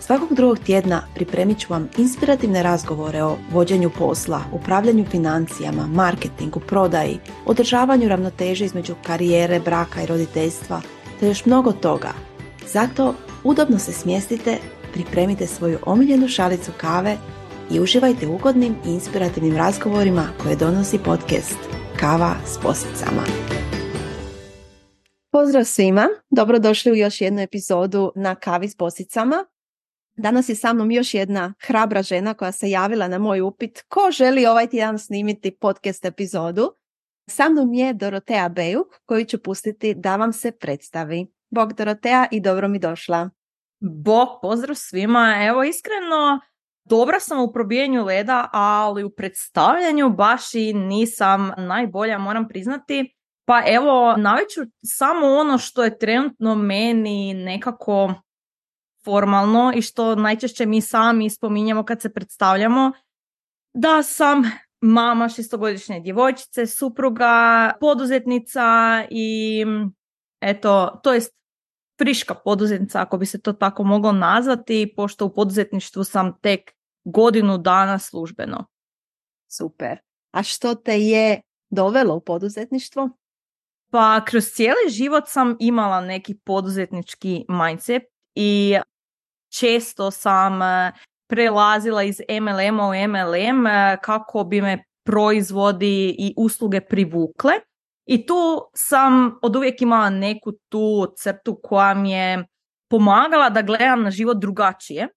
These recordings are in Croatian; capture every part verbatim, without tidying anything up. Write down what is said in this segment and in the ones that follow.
Svakog drugog tjedna pripremit ću vam inspirativne razgovore o vođenju posla, upravljanju financijama, marketingu, prodaji, održavanju ravnoteže između karijere, braka i roditeljstva, te još mnogo toga. Zato udobno se smjestite, pripremite svoju omiljenu šalicu kave i uživajte ugodnim i inspirativnim razgovorima koje donosi podcast Kava s Bossicama. Pozdrav svima, dobrodošli u još jednu epizodu Na Kavi s Bossicama. Danas je sa mnom još jedna hrabra žena koja se javila na moj upit ko želi ovaj tjedan snimiti podcast epizodu. Sa mnom je Doroteja Bejuk koju ću pustiti da vam se predstavi. Bog Doroteja i dobro mi došla. Bog, pozdrav svima. Evo iskreno, dobra sam u probijanju leda, ali u predstavljanju baš i nisam najbolja, moram priznati. Pa evo, naveću samo ono što je trenutno meni nekako formalno i što najčešće mi sami spominjamo kad se predstavljamo, da sam mama šestogodišnje djevojčice, supruga, poduzetnica i eto, to jest friška poduzetnica, ako bi se to tako moglo nazvati, pošto u poduzetništvu sam tek godinu dana službeno. Super. A što te je dovelo u poduzetništvo? Pa kroz cijeli život sam imala neki poduzetnički mindset i često sam prelazila iz em el em-a u em el em kako bi me proizvodi i usluge privukle. I tu sam oduvijek imala neku tu crtu koja mi je pomagala da gledam na život drugačije.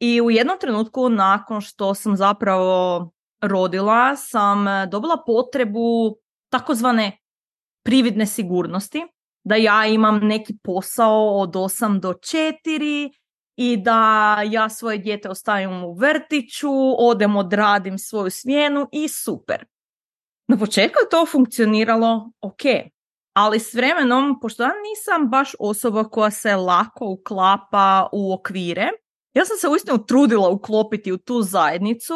I u jednom trenutku nakon što sam zapravo rodila sam dobila potrebu takozvane prividne sigurnosti. Da ja imam neki posao od osam do četiri i da ja svoje dijete ostavim u vrtiću, odem odradim svoju smjenu i super. Na početku je to funkcioniralo ok, ali s vremenom, pošto ja nisam baš osoba koja se lako uklapa u okvire, ja sam se uistinu trudila uklopiti u tu zajednicu.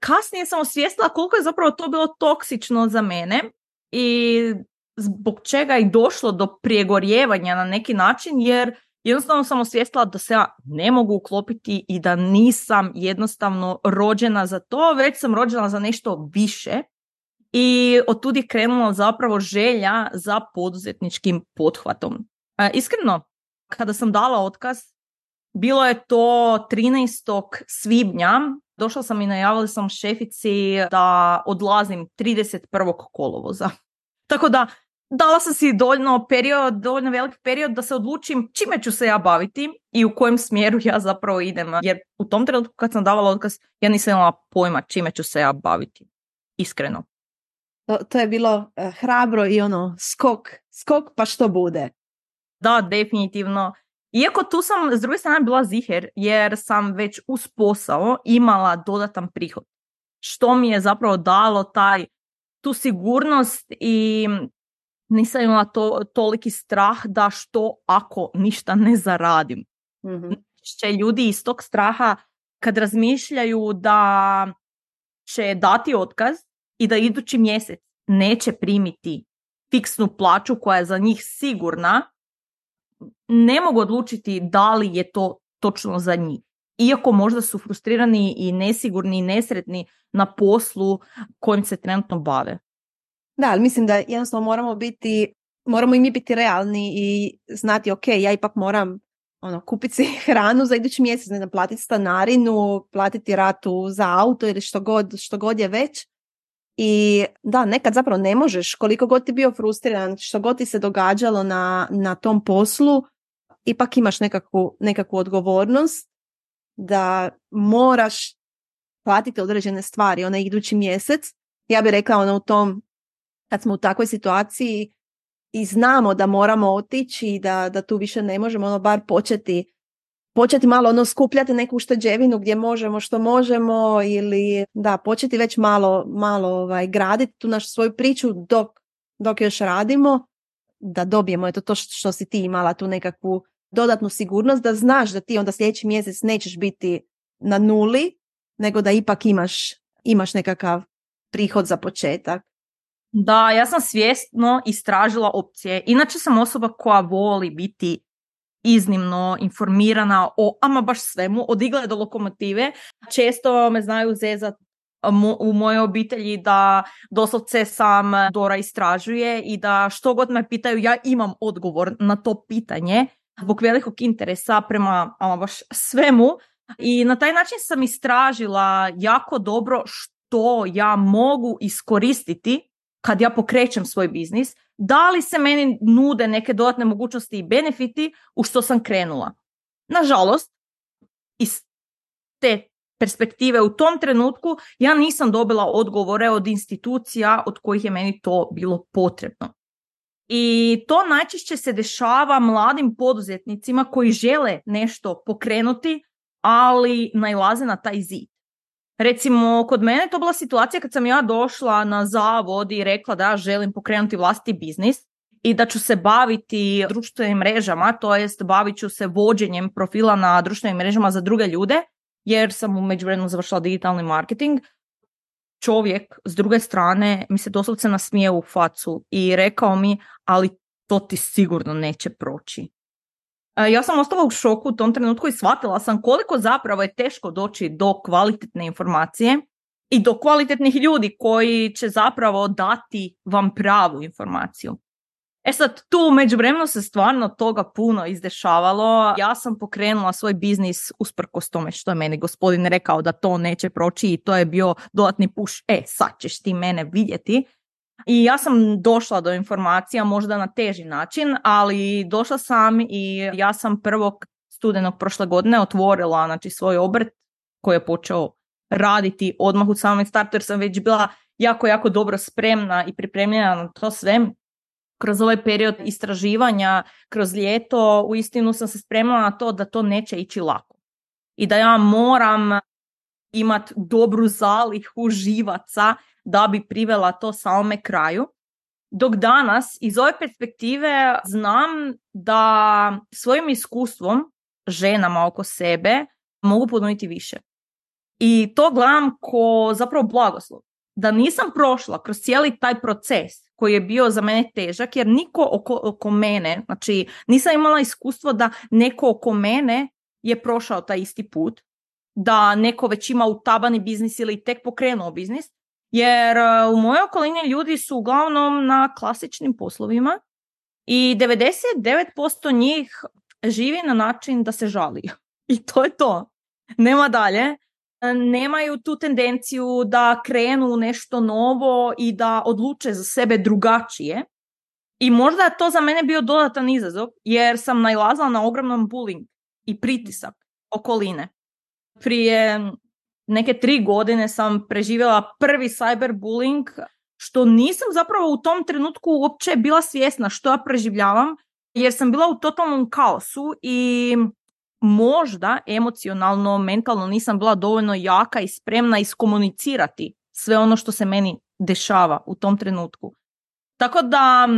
Kasnije sam osvijestila koliko je zapravo to bilo toksično za mene i zbog čega je došlo do prijegorjevanja na neki način, jer jednostavno sam osvijestila da se ja ne mogu uklopiti i da nisam jednostavno rođena za to, već sam rođena za nešto više. I od tud je krenula zapravo želja za poduzetničkim pothvatom. E, iskreno, kada sam dala otkaz, bilo je to trinaestog svibnja, došla sam i najavila sam šefici da odlazim trideset prvog kolovoza. Tako da dala sam si dovoljno period, dovoljno velik period da se odlučim čime ću se ja baviti i u kojem smjeru ja zapravo idem. Jer u tom trenutku kad sam davala otkaz, ja nisam imala pojma čime ću se ja baviti. Iskreno. To, to je bilo eh, hrabro i ono skok, skok pa što bude. Da, definitivno. Iako tu sam s druge strane bila ziher jer sam već uz posao imala dodatan prihod. Što mi je zapravo dalo taj tu sigurnost i nisam imala to, toliki strah da što ako ništa ne zaradim. Mm-hmm. Češće ljudi iz tog straha kad razmišljaju da će dati otkaz i da idući mjesec neće primiti fiksnu plaću koja je za njih sigurna, ne mogu odlučiti da li je to točno za njih. Iako možda su frustrirani i nesigurni i nesretni na poslu kojim se trenutno bave. Da, ali mislim da jednostavno moramo biti, moramo i mi biti realni i znati, ok, ja ipak moram ono, kupiti si hranu za idući mjesec, ne znam, platiti stanarinu, platiti ratu za auto ili što god, što god je već. I da, nekad zapravo ne možeš, koliko god ti bio frustriran, što god ti se događalo na, na tom poslu, ipak imaš nekakvu, nekakvu odgovornost da moraš platiti određene stvari, onaj idući mjesec. Ja bih rekla ono u tom, kad smo u takvoj situaciji i znamo da moramo otići i da, da tu više ne možemo, ono bar početi, početi malo ono skupljati neku ušteđevinu gdje možemo, što možemo ili da, početi već malo, malo ovaj, graditi tu našu svoju priču dok, dok još radimo da dobijemo eto to što si ti imala, tu nekakvu dodatnu sigurnost, da znaš da ti onda sljedeći mjesec nećeš biti na nuli, nego da ipak imaš, imaš nekakav prihod za početak. Da, ja sam svjesno istražila opcije. Inače sam osoba koja voli biti iznimno informirana o, ama baš svemu, od igle do lokomotive. Često me znaju zezati mo- u mojoj obitelji da doslovce sam Dora istražuje i da što god me pitaju, ja imam odgovor na to pitanje zbog velikog interesa prema ama baš svemu. I na taj način sam istražila jako dobro što ja mogu iskoristiti kad ja pokrećem svoj biznis, da li se meni nude neke dodatne mogućnosti i benefiti u što sam krenula. Nažalost, iz te perspektive u tom trenutku ja nisam dobila odgovore od institucija od kojih je meni to bilo potrebno. I to najčešće se dešava mladim poduzetnicima koji žele nešto pokrenuti, ali nailaze na taj zid. Recimo, kod mene je to bila situacija kad sam ja došla na zavod i rekla da želim pokrenuti vlastiti biznis i da ću se baviti društvenim mrežama, to jest bavit ću se vođenjem profila na društvenim mrežama za druge ljude, jer sam u međuvremenu završila digitalni marketing. Čovjek s druge strane mi se doslovce nasmije u facu i rekao mi, ali to ti sigurno neće proći. Ja sam ostala u šoku u tom trenutku i shvatila sam koliko zapravo je teško doći do kvalitetne informacije i do kvalitetnih ljudi koji će zapravo dati vam pravu informaciju. E sad, tu u međuvremenu se stvarno toga puno izdešavalo. Ja sam pokrenula svoj biznis usprkos tome što je meni gospodin rekao da to neće proći i to je bio dodatni push, e sad ćeš ti mene vidjeti. I ja sam došla do informacija možda na teži način, ali došla sam i ja sam prvog studenog prošle godine otvorila znači, svoj obrt koji je počeo raditi odmah u samom startu jer sam već bila jako, jako dobro spremna i pripremljena na to sve. Kroz ovaj period istraživanja, kroz ljeto, uistinu sam se spremila na to da to neće ići lako i da ja moram imati dobru zalihu živaca da bi privela to samome kraju. Dok danas iz ove perspektive znam da svojim iskustvom ženama oko sebe mogu ponuditi više. I to gledam ko zapravo blagoslov. Da nisam prošla kroz cijeli taj proces koji je bio za mene težak jer niko oko, oko mene, znači nisam imala iskustvo da neko oko mene je prošao taj isti put, da neko već ima utabani biznis ili tek pokrenuo biznis. Jer u mojoj okolini ljudi su uglavnom na klasičnim poslovima i devedeset devet posto njih živi na način da se žali. I to je to. Nema dalje. Nemaju tu tendenciju da krenu nešto novo i da odluče za sebe drugačije. I možda je to za mene bio dodatan izazov jer sam nailazila na ogroman bullying i pritisak okoline. Prije neke tri godine sam preživjela prvi cyberbullying, što nisam zapravo u tom trenutku uopće bila svjesna što ja preživljavam, jer sam bila u totalnom kaosu i možda emocionalno, mentalno nisam bila dovoljno jaka i spremna iskomunicirati sve ono što se meni dešava u tom trenutku. Tako da,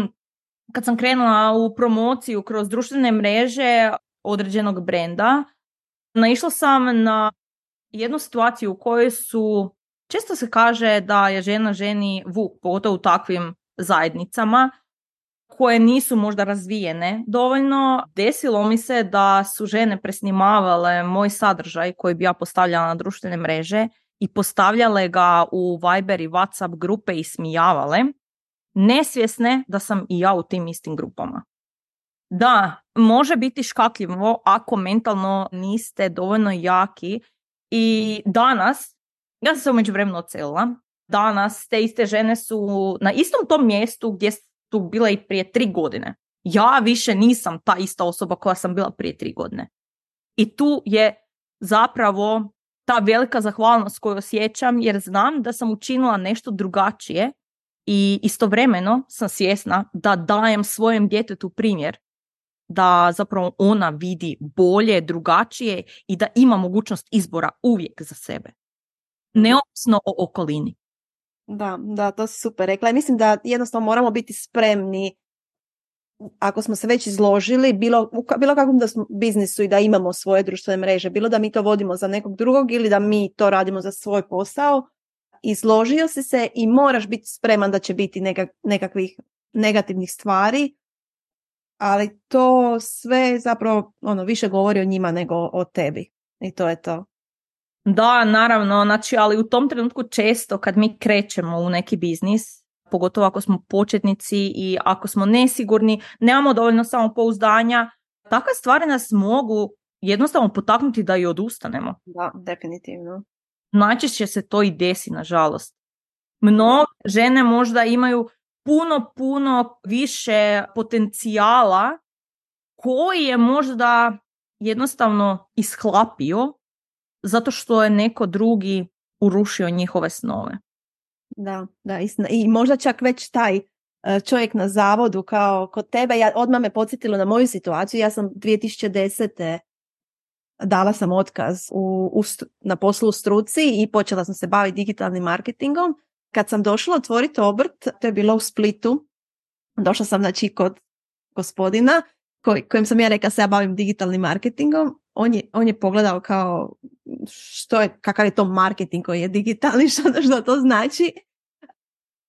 kad sam krenula u promociju kroz društvene mreže određenog brenda, naišla sam na jednu situaciju u kojoj su, često se kaže da je žena ženi vuk, pogotovo u takvim zajednicama koje nisu možda razvijene dovoljno. Desilo mi se da su žene presnimavale moj sadržaj koji bi ja postavljala na društvene mreže i postavljale ga u Viber i WhatsApp grupe i smijavale, nesvjesne da sam i ja u tim istim grupama. Da, može biti škakljivo ako mentalno niste dovoljno jaki. I danas, ja sam se u međuvremenu odselila, danas te iste žene su na istom tom mjestu gdje su bile i prije tri godine. Ja više nisam ta ista osoba koja sam bila prije tri godine. I tu je zapravo ta velika zahvalnost koju osjećam jer znam da sam učinila nešto drugačije i istovremeno sam svjesna da dajem svojem djetetu primjer da zapravo ona vidi bolje, drugačije i da ima mogućnost izbora uvijek za sebe. Neovisno o okolini. Da, da, to si super rekla. I mislim da jednostavno moramo biti spremni ako smo se već izložili bilo, bilo kakvom da smo biznisu i da imamo svoje društvene mreže, bilo da mi to vodimo za nekog drugog ili da mi to radimo za svoj posao, izložio si se i moraš biti spreman da će biti neka, nekakvih negativnih stvari, ali to sve zapravo ono, više govori o njima nego o tebi. I to je to. Da, naravno, znači, ali u tom trenutku često kad mi krećemo u neki biznis, pogotovo ako smo početnici i ako smo nesigurni, nemamo dovoljno samopouzdanja, takve stvari nas mogu jednostavno potaknuti da i odustanemo. Da, definitivno. Najčešće se to i desi, nažalost. Mnoge žene možda imaju puno, puno više potencijala koji je možda jednostavno ishlapio zato što je neko drugi urušio njihove snove. Da, da, istina. I možda čak već taj čovjek na zavodu kao kod tebe, ja, odmah me podsjetilo na moju situaciju, ja sam dvije tisuće desete dala sam otkaz u, u, na poslu u struci i počela sam se baviti digitalnim marketingom. Kad sam došla otvoriti obrt, to je bilo u Splitu, došla sam znači kod gospodina koj, kojem sam ja rekla se ja bavim digitalnim marketingom. On je, on je pogledao kao što je, kakav je to marketing koji je digitalni, što, što to znači.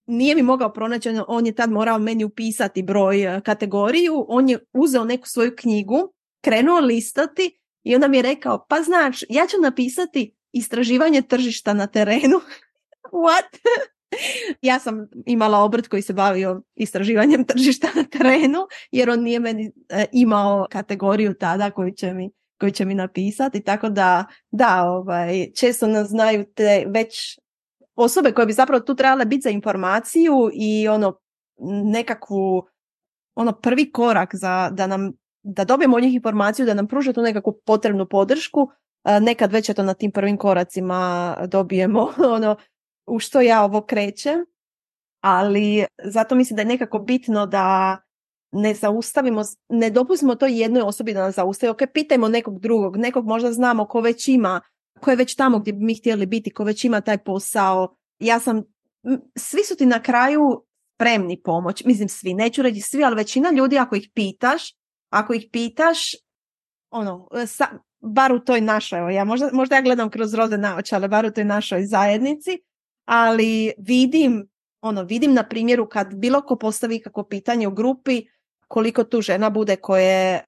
Nije mi mogao pronaći, on je tad morao meni upisati broj kategoriju, on je uzeo neku svoju knjigu, krenuo listati i onda mi je rekao, pa znaš, ja ću napisati istraživanje tržišta na terenu. What? Ja sam imala obrt koji se bavio istraživanjem tržišta na terenu, jer on nije meni e, imao kategoriju tada koju će mi, koju će mi napisati, tako da, da, ovaj, često nas znaju te već osobe koje bi zapravo tu trebale biti za informaciju i ono nekakvu, ono prvi korak za, da nam, da dobijemo od njih informaciju, da nam pruže tu nekakvu potrebnu podršku, e, nekad već eto na tim prvim koracima dobijemo ono u što ja ovo krećem, ali zato mislim da je nekako bitno da ne zaustavimo, ne dopustimo to jednoj osobi da nas zaustavi. Ok, pitajmo nekog drugog, nekog možda znamo ko već ima, ko je već tamo gdje bi mi htjeli biti, ko već ima taj posao. Ja sam, svi su ti na kraju spremni pomoć, mislim svi, neću reći svi, ali većina ljudi ako ih pitaš, ako ih pitaš, ono, sa, bar u toj našoj, evo ja, možda, možda ja gledam kroz roze naočale, bar u toj našoj zajednici, ali vidim, ono, vidim na primjeru kad bilo ko postavi kako pitanje u grupi, koliko tu žena bude koje,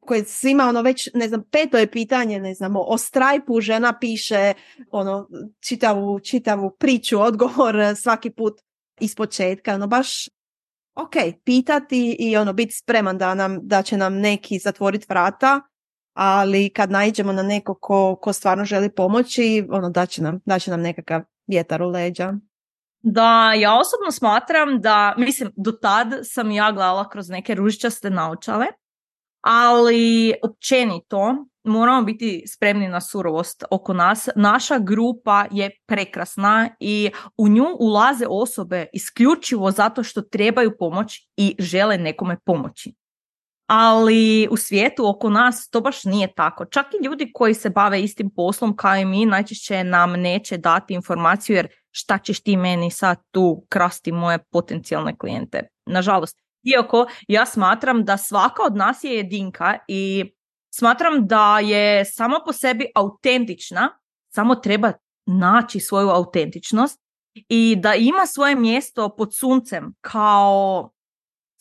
koje svima, ono, već, ne znam, peto je pitanje, ne znam, o Stripe-u žena piše, ono, čitavu, čitavu priču, odgovor svaki put ispočetka, ono, baš, ok, pitati i, ono, biti spreman da nam, da će nam neki zatvoriti vrata, ali kad naiđemo na neko ko, ko stvarno želi pomoći, ono, da će nam, da će nam nekakav vjetar u leđa. Da, ja osobno smatram da, mislim, do tad sam ja gledala kroz neke ružičaste naočale, ali općenito moramo biti spremni na surovost oko nas. Naša grupa je prekrasna i u nju ulaze osobe isključivo zato što trebaju pomoć i žele nekome pomoći. Ali u svijetu oko nas to baš nije tako. Čak i ljudi koji se bave istim poslom kao i mi najčešće nam neće dati informaciju jer šta ćeš ti meni sad tu krasti moje potencijalne klijente. Nažalost, iako ja smatram da svaka od nas je jedinka i smatram da je sama po sebi autentična, samo treba naći svoju autentičnost i da ima svoje mjesto pod suncem kao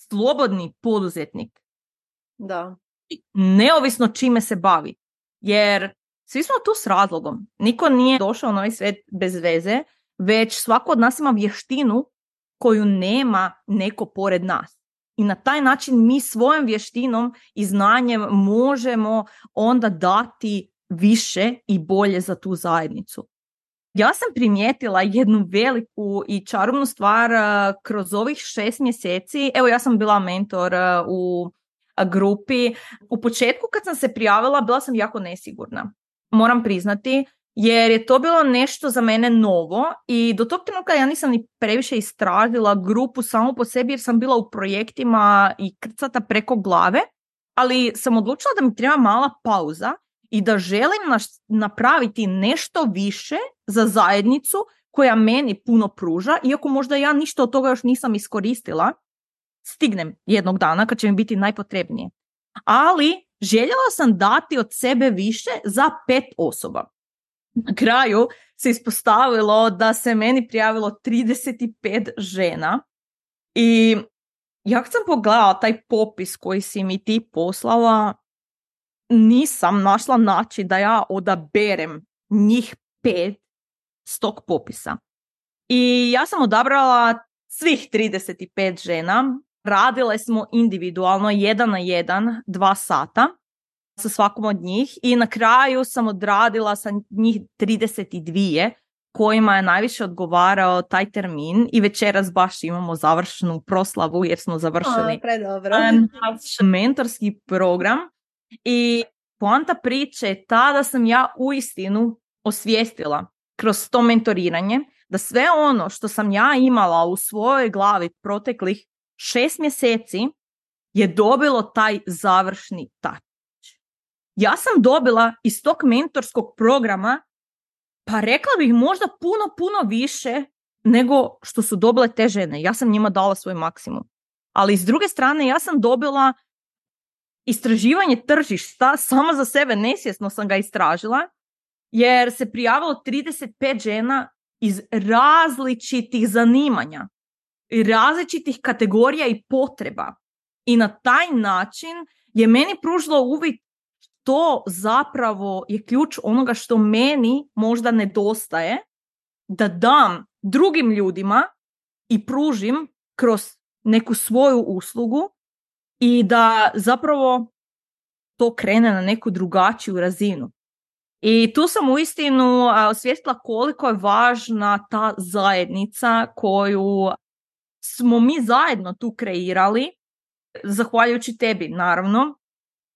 slobodni poduzetnik. Da. Neovisno čime se bavi. Jer svi smo tu s razlogom. Niko nije došao na ovaj svijet bez veze, već svako od nas ima vještinu koju nema neko pored nas. I na taj način mi svojom vještinom i znanjem možemo onda dati više i bolje za tu zajednicu. Ja sam primijetila jednu veliku i čarobnu stvar kroz ovih šest mjeseci. Evo, ja sam bila mentor u grupi. U početku kad sam se prijavila bila sam jako nesigurna, moram priznati, jer je to bilo nešto za mene novo i do tog trenutka ja nisam ni previše istražila grupu samo po sebi jer sam bila u projektima i krcata preko glave, ali sam odlučila da mi treba mala pauza i da želim naš- napraviti nešto više za zajednicu koja meni puno pruža, iako možda ja ništa od toga još nisam iskoristila. stignem jednog dana kad će mi biti najpotrebnije. Ali željela sam dati od sebe više za pet osoba. Na kraju se ispostavilo da se meni prijavilo trideset pet žena i jak sam pogledala taj popis koji si mi ti poslala, nisam našla način da ja odaberem njih pet s tog popisa. I ja sam odabrala svih trideset pet žena, radile smo individualno, jedan na jedan, dva sata sa svakom od njih i na kraju sam odradila sa njih trideset dva kojima je najviše odgovarao taj termin i večeras baš imamo završnu proslavu jer smo završili naš mentorski program. I poanta priče je ta da sam ja uistinu osvijestila kroz to mentoriranje da sve ono što sam ja imala u svojoj glavi proteklih šest mjeseci je dobilo taj završni tač. Ja sam dobila iz tog mentorskog programa, pa rekla bih možda puno, puno više nego što su dobile te žene. Ja sam njima dala svoj maksimum. Ali s druge strane, ja sam dobila istraživanje tržišta, sama za sebe nesvjesno sam ga istražila, jer se prijavilo trideset pet žena iz različitih zanimanja, različitih kategorija i potreba. I na taj način je meni pružilo uvid što zapravo je ključ onoga što meni možda nedostaje da dam drugim ljudima i pružim kroz neku svoju uslugu i da zapravo to krene na neku drugačiju razinu. I tu sam uistinu osvijestila koliko je važna ta zajednica koju smo mi zajedno tu kreirali, zahvaljujući tebi, naravno.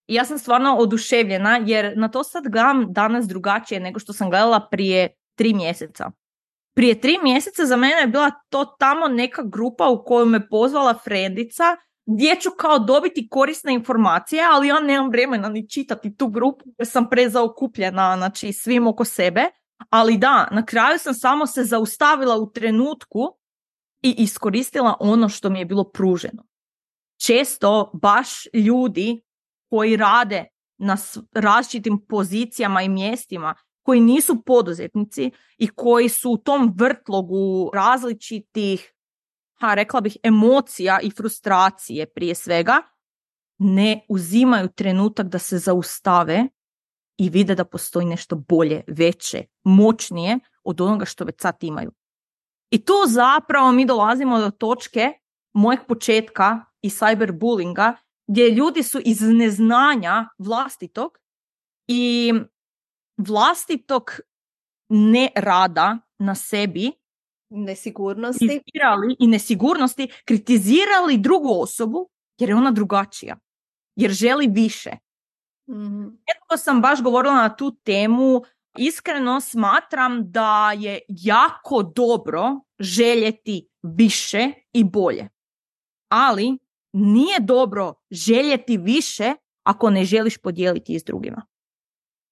Ja sam stvarno oduševljena jer na to sad gledam danas drugačije nego što sam gledala prije tri mjeseca. Prije tri mjeseca za mene je bila to tamo neka grupa u koju me pozvala frendica gdje ću kao dobiti korisne informacije, ali ja nemam vremena ni čitati tu grupu jer sam prezaokupljena, znači, svim oko sebe. Ali da, na kraju sam samo se zaustavila u trenutku i iskoristila ono što mi je bilo pruženo. Često baš ljudi koji rade na različitim pozicijama i mjestima, koji nisu poduzetnici i koji su u tom vrtlogu različitih, ha, rekla bih, emocija i frustracije prije svega, ne uzimaju trenutak da se zaustave i vide da postoji nešto bolje, veće, moćnije od onoga što već sad imaju. I tu zapravo mi dolazimo do točke mojeg početka i cyberbullinga, gdje ljudi su iz neznanja vlastitog i vlastitog nerada na sebi, nesigurnosti. Kritizirali i nesigurnosti, kritizirali drugu osobu jer je ona drugačija, jer želi više. Mm-hmm. Jedno sam baš govorila na tu temu, iskreno smatram da je jako dobro željeti više i bolje, ali nije dobro željeti više ako ne želiš podijeliti i s drugima.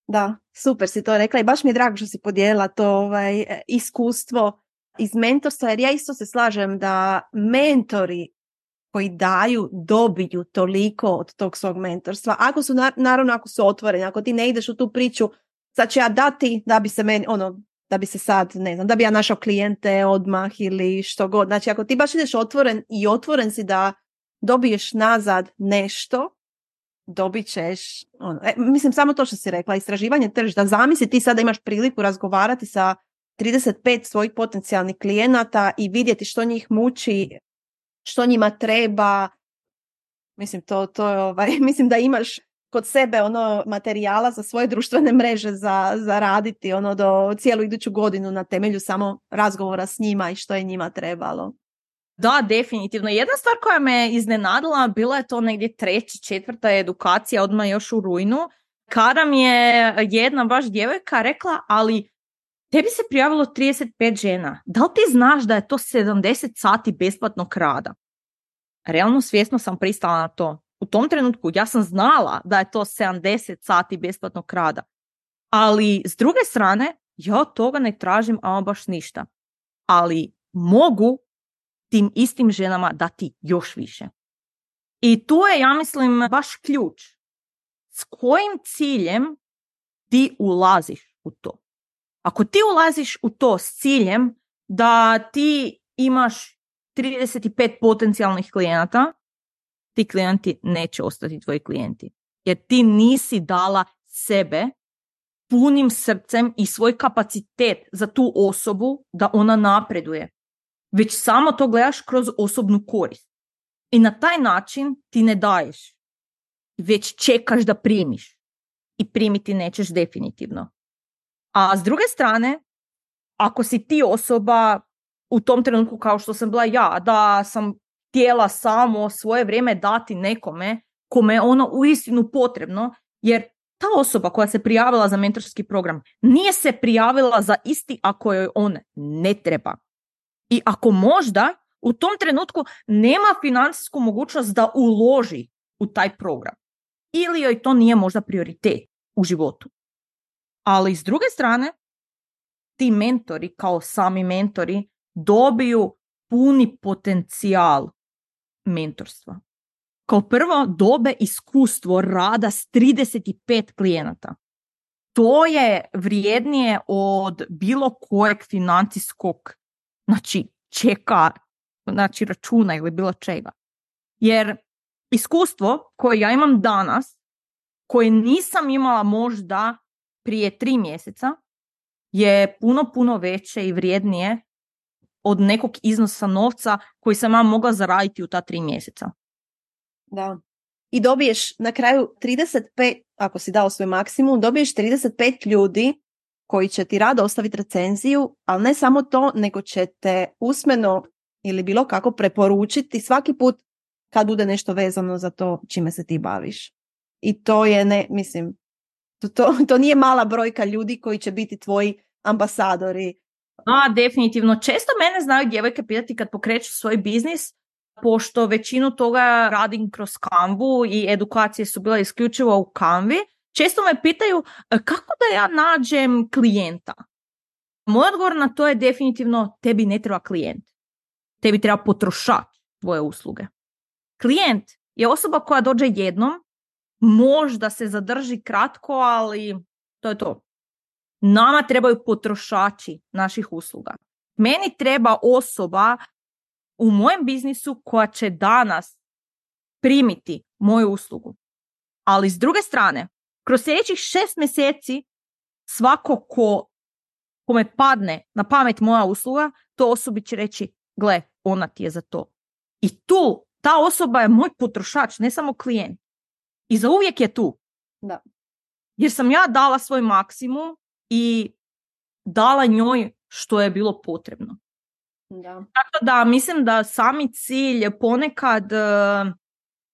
Da, super si to rekla i baš mi je drago što si podijelila to ovaj, iskustvo iz mentorstva, jer ja isto se slažem da mentori koji daju dobiju toliko od tog svog mentorstva. Ako su, naravno, ako su otvoreni, ako ti ne ideš u tu priču, sad ću ja dati da bi se meni, ono, da bi se sad, ne znam, da bi ja našao klijente odmah ili što god. Znači, ako ti baš ideš otvoren i otvoren si da dobiješ nazad nešto, dobit ćeš, ono, e, mislim, samo to što si rekla, istraživanje tržišta. Zamisli ti sada imaš priliku razgovarati sa trideset pet svojih potencijalnih klijenata i vidjeti što njih muči, što njima treba. Mislim, to, to je ovaj, mislim da imaš kod sebe ono materijala za svoje društvene mreže za, za raditi ono do cijelu iduću godinu na temelju samo razgovora s njima i što je njima trebalo. Da, definitivno. Jedna stvar koja me iznenadila bila je to negdje treća, četvrta edukacija, odmah još u rujnu, kada mi je jedna baš djevojka rekla, ali tebi se prijavilo trideset pet žena. Da li ti znaš da je to sedamdeset sati besplatnog rada? Realno svjesno sam pristala na to. U tom trenutku ja sam znala da je to sedamdeset sati besplatnog rada. Ali s druge strane, ja od toga ne tražim ama baš ništa. Ali mogu tim istim ženama dati još više. I tu je, ja mislim, baš ključ. S kojim ciljem ti ulaziš u to? Ako ti ulaziš u to s ciljem da ti imaš trideset pet potencijalnih klijenata, ti klijenti neće ostati tvoji klijenti. Jer ti nisi dala sebe punim srcem i svoj kapacitet za tu osobu da ona napreduje. Već samo to gledaš kroz osobnu korist. I na taj način ti ne daješ. Već čekaš da primiš. I primiti nećeš definitivno. A s druge strane, ako si ti osoba u tom trenutku kao što sam bila ja, da sam htjela samo svoje vrijeme dati nekome kome je ono uistinu potrebno, jer ta osoba koja se prijavila za mentorski program nije se prijavila za isti ako joj on ne treba. I ako možda u tom trenutku nema financijsku mogućnost da uloži u taj program. Ili joj to nije možda prioritet u životu. Ali s druge strane, ti mentori kao sami mentori dobiju puni potencijal mentorstva. Kao prvo, dobe iskustvo rada s trideset pet klijenata. To je vrijednije od bilo kojeg financijskog, znači, čeka, znači računa ili bilo čega. Jer iskustvo koje ja imam danas, koje nisam imala možda prije tri mjeseca, je puno, puno veće i vrijednije od nekog iznosa novca koji sam ja mogla zaraditi u ta tri mjeseca. Da. I dobiješ na kraju trideset pet, ako si dao svoj maksimum, dobiješ trideset pet ljudi koji će ti rado ostaviti recenziju, ali ne samo to, nego će te usmeno ili bilo kako preporučiti svaki put kad bude nešto vezano za to čime se ti baviš. I to je, ne, mislim, to, to, to nije mala brojka ljudi koji će biti tvoji ambasadori. A, definitivno. Često mene znaju djevojke pitati kad pokreću svoj biznis, pošto većinu toga radim kroz Canvu i edukacije su bila isključivo u Canvi, često me pitaju kako da ja nađem klijenta. Moj odgovor na to je definitivno tebi ne treba klijent. Tebi treba potrošač tvoje usluge. Klijent je osoba koja dođe jednom, možda se zadrži kratko, ali to je to. Nama trebaju potrošači naših usluga. Meni treba osoba u mojem biznisu koja će danas primiti moju uslugu. Ali s druge strane, kroz sljedećih šest mjeseci svako ko, kome padne na pamet moja usluga, to osobi će reći, gle, ona ti je za to. I tu, ta osoba je moj potrošač, ne samo klijent. I za uvijek je tu. Da. Jer sam ja dala svoj maksimum i dala njoj što je bilo potrebno. Da. Tako da mislim da sami cilj ponekad uh,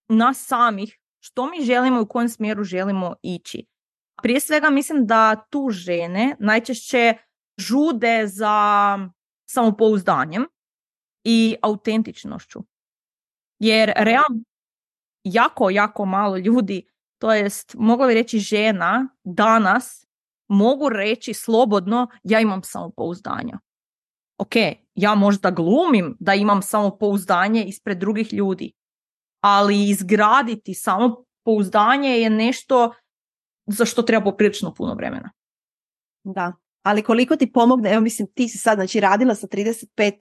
nas samih, što mi želimo i u kojem smjeru želimo ići. Prije svega mislim da tu žene najčešće žude za samopouzdanjem i autentičnošću. Jer realno jako, jako malo ljudi, to jest mogla bi reći žena, danas mogu reći slobodno ja imam samopouzdanja. Ok, ja možda glumim da imam samopouzdanje ispred drugih ljudi, ali izgraditi samopouzdanje je nešto za što treba poprilično puno vremena. Da, ali koliko ti pomogne, evo mislim ti si sad znači, radila sa trideset pet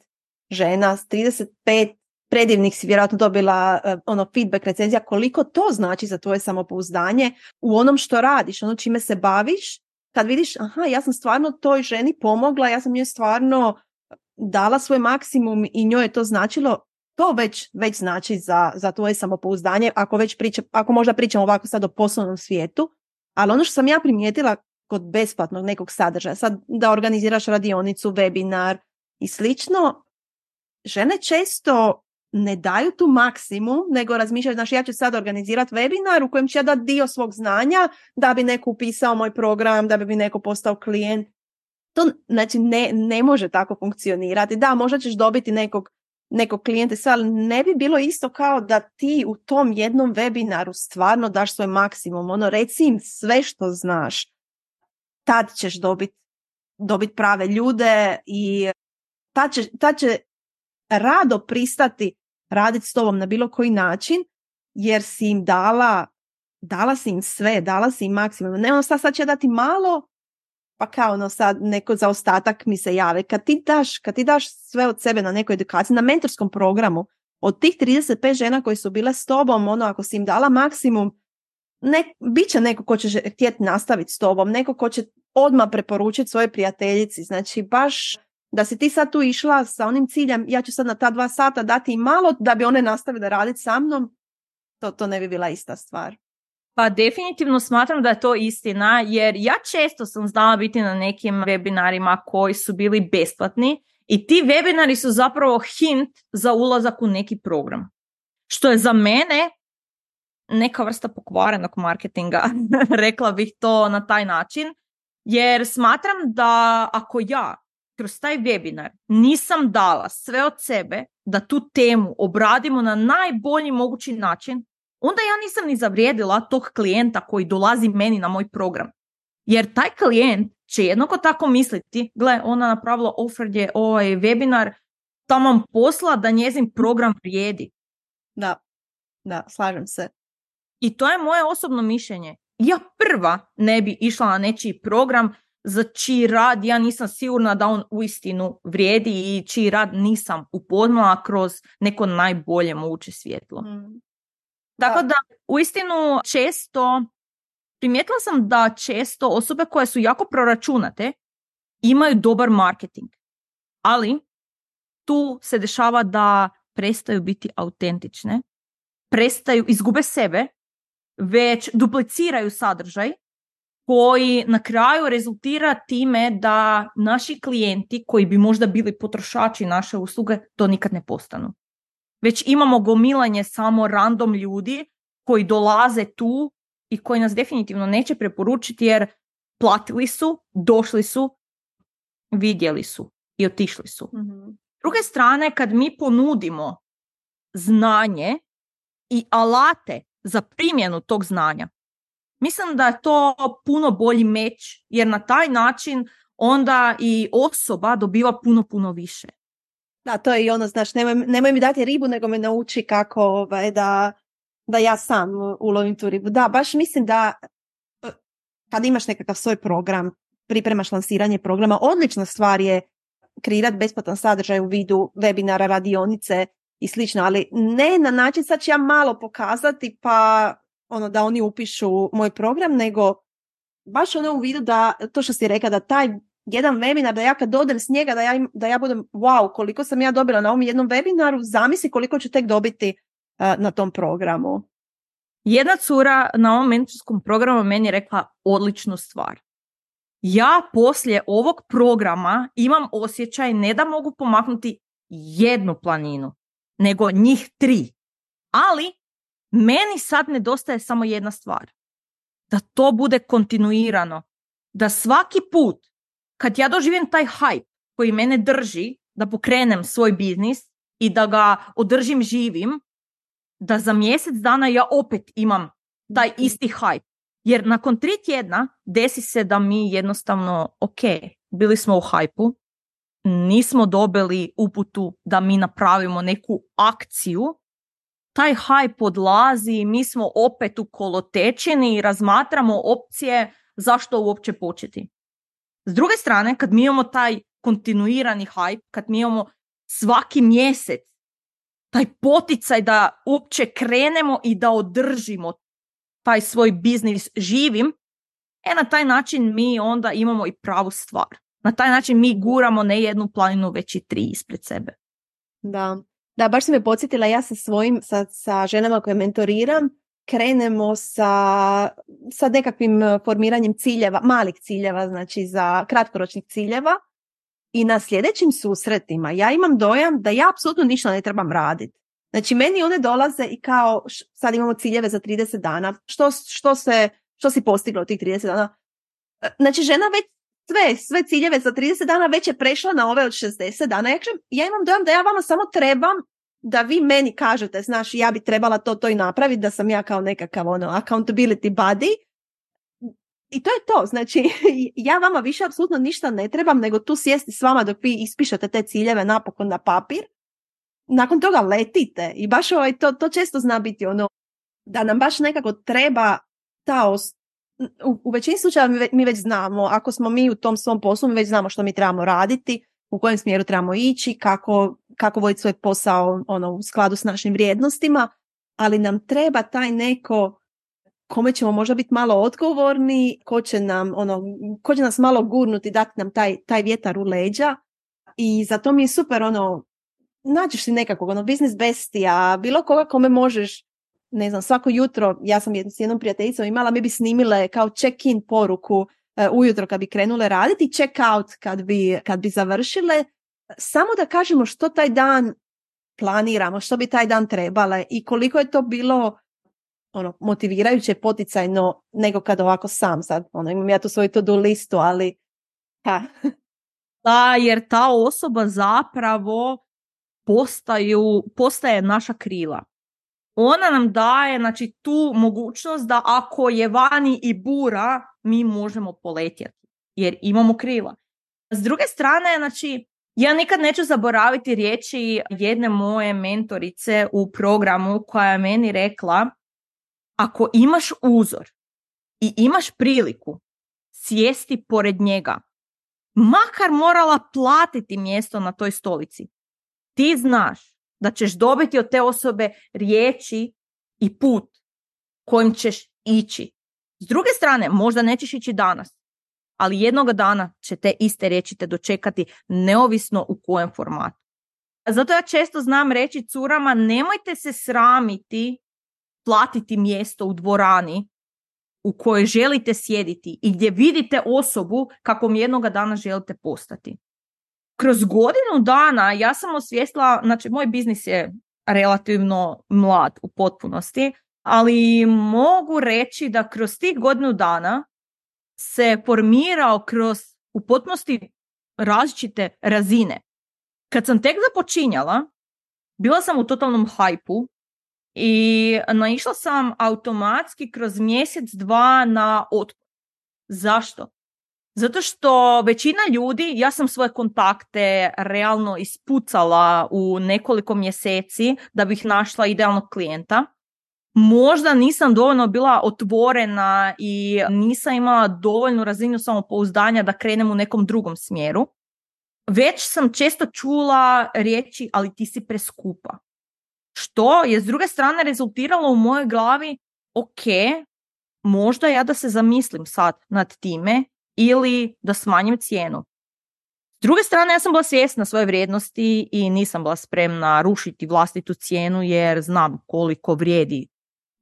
žena, s trideset pet predivnih si vjerojatno dobila ono, feedback, recenzija, koliko to znači za tvoje samopouzdanje u onom što radiš, ono čime se baviš, kad vidiš aha, ja sam stvarno toj ženi pomogla, ja sam njoj stvarno dala svoj maksimum i njoj je to značilo, to već, već znači za, za tvoje samopouzdanje, ako, već priča, ako možda pričamo ovako sad o poslovnom svijetu, ali ono što sam ja primijetila kod besplatnog nekog sadržaja, sad da organiziraš radionicu, webinar i slično, žene često ne daju tu maksimum, nego razmišljaju, znači ja ću sad organizirati webinar u kojem ću ja dati dio svog znanja da bi neko upisao moj program, da bi neko postao klijent. To znači ne, ne može tako funkcionirati. Da, možda ćeš dobiti nekog, nekog klijenta, ali ne bi bilo isto kao da ti u tom jednom webinaru stvarno daš svoj maksimum. Ono, reci im sve što znaš. Tad ćeš dobiti dobit prave ljude i tad će, tad će rado pristati raditi s tobom na bilo koji način, jer si im dala, dala si im sve, dala si im maksimum. Ne, ono sad, sad će dati malo, pa kao ono sad neko zaostatak mi se jave. Kad ti daš, kad ti daš sve od sebe na nekoj edukaciji, na mentorskom programu, od tih trideset pet žena koji su bile s tobom, ono, ako si im dala maksimum, nek, bit će neko ko će htjeti nastaviti s tobom, neko ko će odmah preporučiti svoje prijateljici. Znači, baš da si ti sad tu išla sa onim ciljem, ja ću sad na ta dva sata dati i malo da bi one nastavile raditi sa mnom, to, to ne bi bila ista stvar. Pa definitivno smatram da je to istina, jer ja često sam znala biti na nekim webinarima koji su bili besplatni i ti webinari su zapravo hint za ulazak u neki program. Što je za mene neka vrsta pokvarenog marketinga, rekla bih to na taj način, jer smatram da ako ja kroz taj webinar nisam dala sve od sebe da tu temu obradimo na najbolji mogući način, onda ja nisam ni zavrijedila tog klijenta koji dolazi meni na moj program. Jer taj klijent će jednako tako misliti, gle, ona napravila offer je ovaj webinar, taman posla da njezin program vrijedi. Da, da, slažem se. I to je moje osobno mišljenje. Ja prva ne bi išla na nečiji program za čiji rad ja nisam sigurna da on uistinu vrijedi i čiji rad nisam upoznala kroz neko najbolje moguće svjetlo. Mm. Tako da, uistinu često, primijetila sam da često osobe koje su jako proračunate imaju dobar marketing, ali tu se dešava da prestaju biti autentične, prestaju, izgube sebe, već dupliciraju sadržaj koji na kraju rezultira time da naši klijenti koji bi možda bili potrošači naše usluge to nikad ne postanu. Već imamo gomilanje samo random ljudi koji dolaze tu i koji nas definitivno neće preporučiti jer platili su, došli su, vidjeli su i otišli su. Mm-hmm. S druge strane, kad mi ponudimo znanje i alate za primjenu tog znanja, mislim da je to puno bolji meč jer na taj način onda i osoba dobiva puno, puno više. Da, to je i ono, znaš, nemoj, nemoj mi dati ribu, nego me nauči kako ovaj, da, da ja sam ulovim tu ribu. Da, baš mislim da kad imaš nekakav svoj program, pripremaš lansiranje programa, odlična stvar je kreirati besplatan sadržaj u vidu webinara, radionice i slično, ali ne na način sad ću ja malo pokazati pa ono da oni upišu moj program, nego baš ono u vidu da, to što si rekla, da taj jedan webinar, da ja kad dodem s njega, da ja, da ja budem, wow, koliko sam ja dobila na ovom jednom webinaru, zamisli koliko ću tek dobiti uh, na tom programu. Jedna cura na ovom mentorskom programu meni je rekla odličnu stvar. Ja poslije ovog programa imam osjećaj ne da mogu pomaknuti jednu planinu, nego njih tri. Ali meni sad nedostaje samo jedna stvar. Da to bude kontinuirano. Da svaki put kad ja doživim taj hype koji mene drži da pokrenem svoj biznis i da ga održim živim, da za mjesec dana ja opet imam taj isti hype. Jer nakon tri tjedna desi se da mi jednostavno, ok, bili smo u hype-u, nismo dobili uputu da mi napravimo neku akciju, taj hype odlazi, mi smo opet u kolotečini i razmatramo opcije zašto uopće početi. S druge strane, kad mi imamo taj kontinuirani hype, kad mi imamo svaki mjesec taj poticaj da uopće krenemo i da održimo taj svoj biznis živim, e na taj način mi onda imamo i pravu stvar. Na taj način mi guramo ne jednu planinu, već i tri ispred sebe. Da, da baš sam me podsjetila, ja sa svojim, sa, sa ženama koje mentoriram, krenemo sa, sa nekakvim formiranjem ciljeva, malih ciljeva, znači za kratkoročnih ciljeva i na sljedećim susretima ja imam dojam da ja apsolutno ništa ne trebam raditi. Znači meni one dolaze i kao sad imamo ciljeve za trideset dana, što, što, se, što si postigla u tih trideset dana? Znači žena već sve, sve ciljeve za trideset dana već je prešla na ove od šezdeset dana. Ja, ja imam dojam da ja vama samo trebam da vi meni kažete, znaš, ja bi trebala to, to i napraviti, da sam ja kao nekakav ono accountability buddy. I to je to, znači, ja vama više apsolutno ništa ne trebam, nego tu sjesti s vama dok vi ispišete te ciljeve napokon na papir. Nakon toga letite i baš ovaj, to, to često zna biti ono da nam baš nekako treba ta os... u, u većini slučaja mi, ve, mi već znamo, ako smo mi u tom svom poslu, mi već znamo što mi trebamo raditi, u kojem smjeru trebamo ići, kako, kako voditi svoj posao ono, u skladu s našim vrijednostima, ali nam treba taj neko kome ćemo možda biti malo odgovorni, ko će, nam, ono, ko će nas malo gurnuti, dati nam taj, taj vjetar u leđa. I zato mi je super, ono, nađeš si nekakvog, ono, business bestija, bilo koga kome možeš, ne znam, svako jutro, ja sam s jednom prijateljicom imala, mi bi snimile kao check-in poruku e, ujutro kad bi krenule raditi, check-out kad bi, kad bi završile, samo da kažemo što taj dan planiramo, što bi taj dan trebale i koliko je to bilo ono, motivirajuće, poticajno nego kad ovako sam sad, ono, imam ja tu svoju to-do listu, ali ha. Da, jer ta osoba zapravo postaju, postaje naša krila. Ona nam daje, znači, tu mogućnost da ako je vani i bura, mi možemo poletjeti, jer imamo krila. S druge strane, znači, ja nikad neću zaboraviti riječi jedne moje mentorice u programu koja je meni rekla: ako imaš uzor i imaš priliku sjesti pored njega, makar morala platiti mjesto na toj stolici, ti znaš da ćeš dobiti od te osobe riječi i put kojim ćeš ići. S druge strane, možda nećeš ići danas, ali jednog dana će te iste riječi te dočekati neovisno u kojem formatu. Zato ja često znam reći curama: nemojte se sramiti platiti mjesto u dvorani u kojoj želite sjediti i gdje vidite osobu kakvom jednoga dana želite postati. Kroz godinu dana ja sam osvijestila, znači moj biznis je relativno mlad u potpunosti, ali mogu reći da kroz tih godinu dana se formirao kroz u potpunosti različite razine. Kad sam tek započinjala, bila sam u totalnom hajpu i naišla sam automatski kroz mjesec, dva na otpor. Zašto? Zato što većina ljudi, ja sam svoje kontakte realno ispucala u nekoliko mjeseci da bih našla idealnog klijenta. Možda nisam dovoljno bila otvorena i nisam imala dovoljnu razinu samopouzdanja da krenem u nekom drugom smjeru. Već sam često čula riječi: ali ti si preskupa. Što je s druge strane rezultiralo u mojoj glavi: ok, možda ja da se zamislim sad nad time ili da smanjim cijenu. S druge strane, ja sam bila svjesna svoje vrijednosti i nisam bila spremna rušiti vlastitu cijenu jer znam koliko vrijedi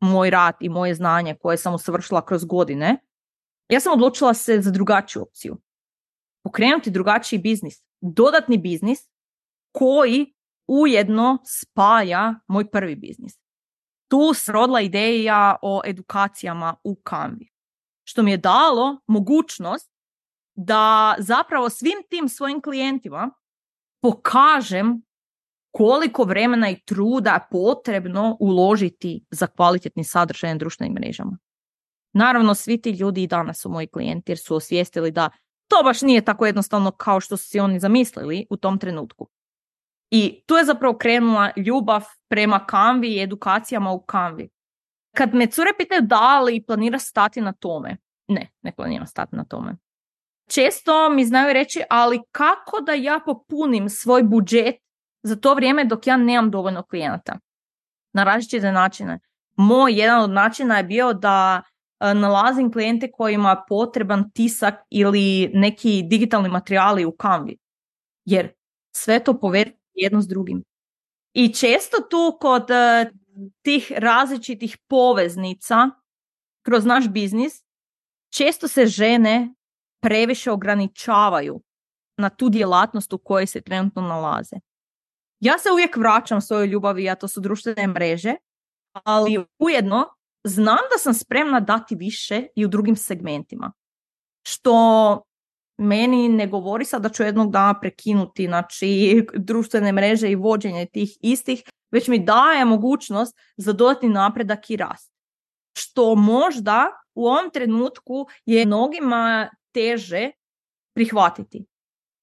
moj rad i moje znanje koje sam usavršila kroz godine. Ja sam odlučila se za drugačiju opciju. Pokrenuti drugačiji biznis, dodatni biznis koji ujedno spaja moj prvi biznis. Tu se rodila ideja o edukacijama u Canvi, što mi je dalo mogućnost da zapravo svim tim svojim klijentima pokažem koliko vremena i truda je potrebno uložiti za kvalitetni sadržaj na društvenim mrežama. Naravno, svi ti ljudi i danas su moji klijenti jer su osvijestili da to baš nije tako jednostavno kao što su si oni zamislili u tom trenutku. I tu je zapravo krenula ljubav prema Canvi i edukacijama u Canvi. Kad me cure pitaju da li planira stati na tome, ne, ne planiram stati na tome. Često mi znaju reći: ali kako da ja popunim svoj budžet za to vrijeme dok ja nemam dovoljno klijenata? Na različite načine. Moj jedan od načina je bio da nalazim klijente kojima je potreban tisak ili neki digitalni materijali u Canvi. Jer sve to povezuje jedno s drugim. I često tu kod tih različitih poveznica kroz naš biznis često se žene previše ograničavaju na tu djelatnost u kojoj se trenutno nalaze. Ja se uvijek vraćam svojoj ljubavi, a to su društvene mreže, ali ujedno znam da sam spremna dati više i u drugim segmentima. Što meni ne govori sad da ću jednog dana prekinuti, znači, društvene mreže i vođenje tih istih, već mi daje mogućnost za dodatni napredak i rast. Što možda u ovom trenutku je mnogima teže prihvatiti.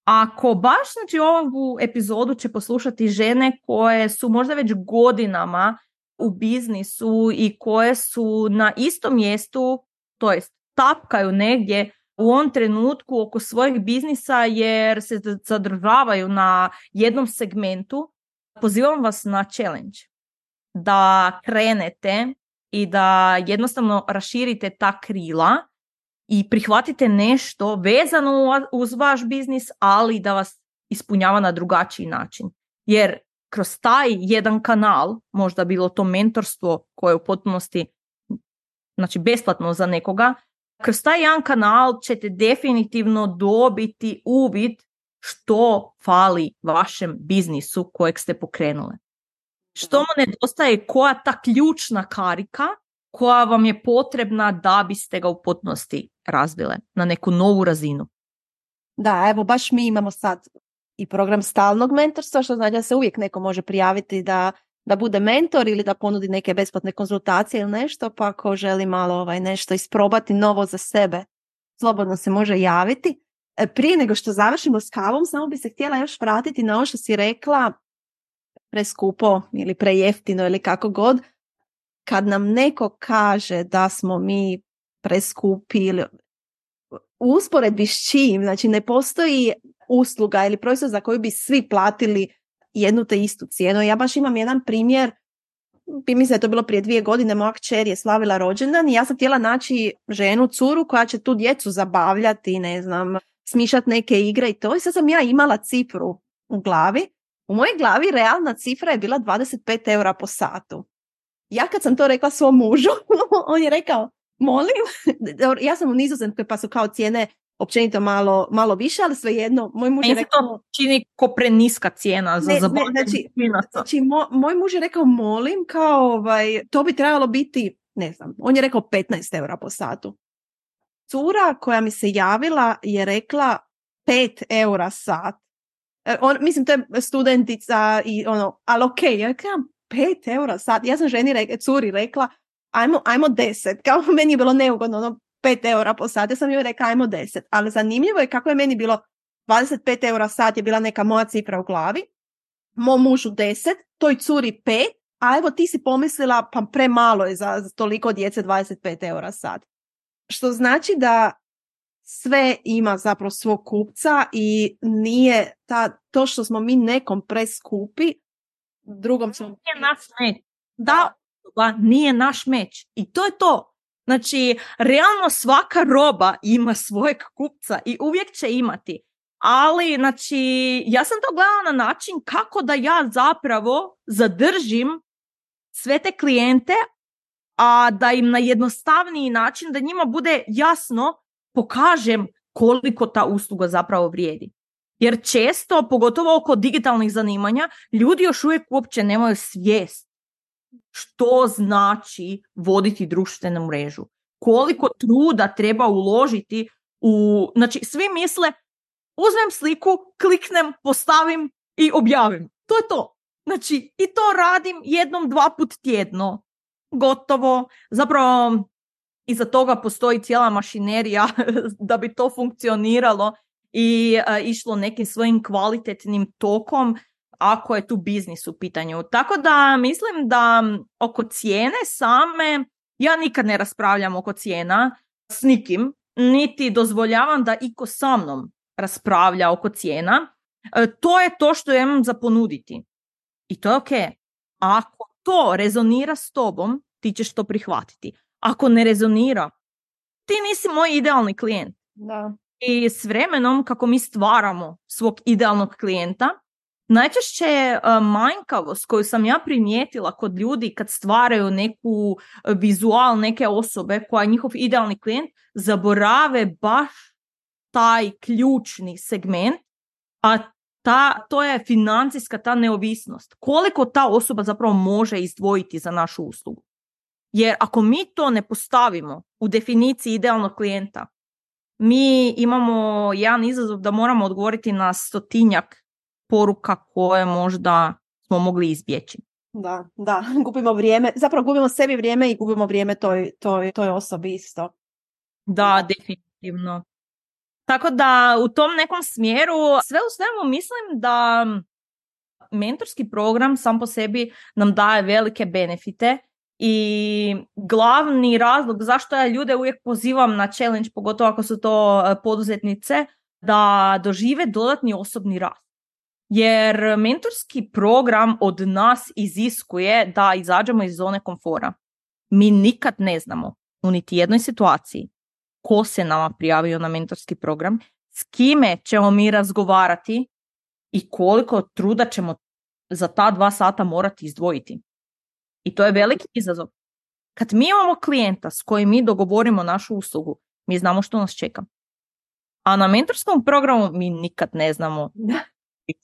Ako baš, znači, ovu epizodu će poslušati žene koje su možda već godinama u biznisu i koje su na istom mjestu, to jest tapkaju negdje u ovom trenutku oko svojih biznisa jer se zadržavaju na jednom segmentu, pozivam vas na challenge. Da krenete i da jednostavno raširite ta krila i prihvatite nešto vezano uz vaš biznis, ali da vas ispunjava na drugačiji način. Jer kroz taj jedan kanal, možda bilo to mentorstvo koje je u potpunosti, znači besplatno za nekoga, kroz taj jedan kanal ćete definitivno dobiti uvid što fali vašem biznisu kojeg ste pokrenuli. Što mu nedostaje, koja ta ključna karika koja vam je potrebna da biste ga u potpunosti razvile na neku novu razinu. Da, evo baš mi imamo sad i program stalnog mentorstva, što znači da se uvijek neko može prijaviti da, da bude mentor ili da ponudi neke besplatne konzultacije ili nešto, pa ako želi malo ovaj, nešto isprobati novo za sebe, slobodno se može javiti. Prije nego što završimo s kavom, samo bi se htjela još vratiti na ovo što si rekla, preskupo ili prejeftino ili kako god, kad nam neko kaže da smo mi preskupi ili u usporedbi s čim, znači ne postoji usluga ili proizvod za koju bi svi platili jednu te istu cijenu. Ja baš imam jedan primjer, mislim da je to bilo prije dvije godine, moja kćer je slavila rođendan i ja sam htjela naći ženu, curu koja će tu djecu zabavljati, ne znam, smišati neke igre i to. I sad sam ja imala cifru u glavi. U mojoj glavi realna cifra je bila dvadeset pet eura po satu. Ja kad sam to rekla svom mužu, on je rekao, molim, ja sam u Nizozemskoj pa su kao cijene općenito malo, malo više, ali svejedno, moj muž je rekao... Meni se to čini ko preniska cijena za zabavljanje. Znači, znači mo, moj muž je rekao, molim, kao ovaj, to bi trebalo biti, ne znam, on je rekao petnaest eura po satu. Cura koja mi se javila je rekla pet eura sat. On, mislim, to je studentica i ono, ali okej, okay, ja kažem pet eura sad. Ja sam ženi, re, curi rekla, ajmo, ajmo deset, kao meni je bilo neugodno, ono, pet eura po sat, ja sam joj rekla, ajmo deset, ali zanimljivo je kako je meni bilo dvadeset pet eura sat je bila neka moja cifra u glavi, mom mužu deset, toj curi pet, a evo ti si pomislila, pa premalo je za, za toliko djece dvadeset pet eura sat. Što znači da sve ima zapravo svog kupca i nije ta, to što smo mi nekom preskupi, drugom ćemo... Nije naš meč. Da, nije naš meč. I to je to. Znači, realno svaka roba ima svojeg kupca i uvijek će imati. Ali, znači, ja sam to gledala na način kako da ja zapravo zadržim sve te klijente, a da im na jednostavniji način, da njima bude jasno pokažem koliko ta usluga zapravo vrijedi. Jer često, pogotovo oko digitalnih zanimanja, ljudi još uvijek uopće nemaju svijest što znači voditi društvenu mrežu. Koliko truda treba uložiti u... Znači, svi misle, uzmem sliku, kliknem, postavim i objavim. To je to. Znači, i to radim jednom, dva put tjedno. Gotovo. Zapravo... Iza toga postoji cijela mašinerija da bi to funkcioniralo i a, išlo nekim svojim kvalitetnim tokom ako je tu biznis u pitanju. Tako da mislim da oko cijene same, ja nikad ne raspravljam oko cijena s nikim, niti dozvoljavam da iko sa mnom raspravlja oko cijena. E, to je to što ja imam za ponuditi. I to je ok. Ako to rezonira s tobom, ti ćeš to prihvatiti. Ako ne rezonira, ti nisi moj idealni klijent. Da. I s vremenom kako mi stvaramo svog idealnog klijenta, najčešće manjkavost koju sam ja primijetila kod ljudi kad stvaraju neku vizual neke osobe koja je njihov idealni klijent, zaborave baš taj ključni segment, a ta, to je financijska ta neovisnost. Koliko ta osoba zapravo može izdvojiti za našu uslugu? Jer ako mi to ne postavimo u definiciji idealnog klijenta, mi imamo jedan izazov da moramo odgovoriti na stotinjak poruka koje možda smo mogli izbjeći. Da, da, gubimo vrijeme, zapravo gubimo sebi vrijeme i gubimo vrijeme toj, toj, toj osobi isto. Da, definitivno. Tako da u tom nekom smjeru sve u svemu mislim da mentorski program sam po sebi nam daje velike benefite i glavni razlog zašto ja ljude uvijek pozivam na challenge, pogotovo ako su to poduzetnice, da dožive dodatni osobni rast. Jer mentorski program od nas iziskuje da izađemo iz zone komfora. Mi nikad ne znamo u niti jednoj situaciji ko se nama prijavio na mentorski program, s kime ćemo mi razgovarati i koliko truda ćemo za ta dva sata morati izdvojiti. I to je veliki izazov. Kad mi imamo klijenta s kojim mi dogovorimo našu uslugu, mi znamo što nas čeka. A na mentorskom programu mi nikad ne znamo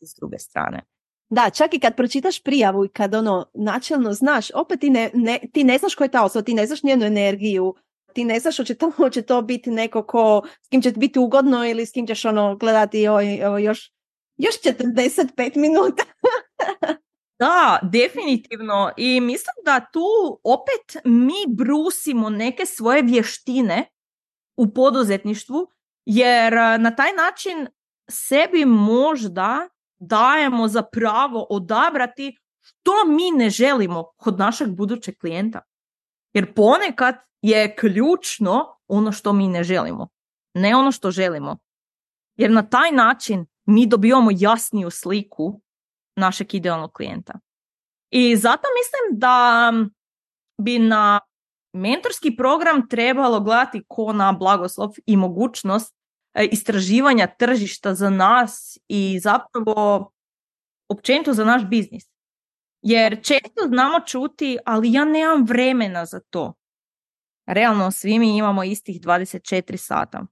s druge strane. Da, čak i kad pročitaš prijavu i kad ono načelno znaš, opet ti ne, ne, ti ne znaš ko je ta osoba, ti ne znaš njenu energiju, ti ne znaš hoće to, hoće to biti neko ko, s kim će biti ugodno ili s kim ćeš ono gledati oj, oj, još, još četrdeset pet minuta. Da, definitivno. I mislim da tu opet mi brusimo neke svoje vještine u poduzetništvu, jer na taj način sebi možda dajemo za pravo odabrati što mi ne želimo kod našeg budućeg klijenta. Jer ponekad je ključno ono što mi ne želimo, ne ono što želimo. Jer na taj način mi dobivamo jasniju sliku našeg idealnog klijenta. I zato mislim da bi na mentorski program trebalo gledati ko na blagoslov i mogućnost istraživanja tržišta za nas i zapravo općenito za naš biznis. Jer često znamo čuti, ali ja nemam vremena za to. Realno, svi mi imamo istih dvadeset četiri sata.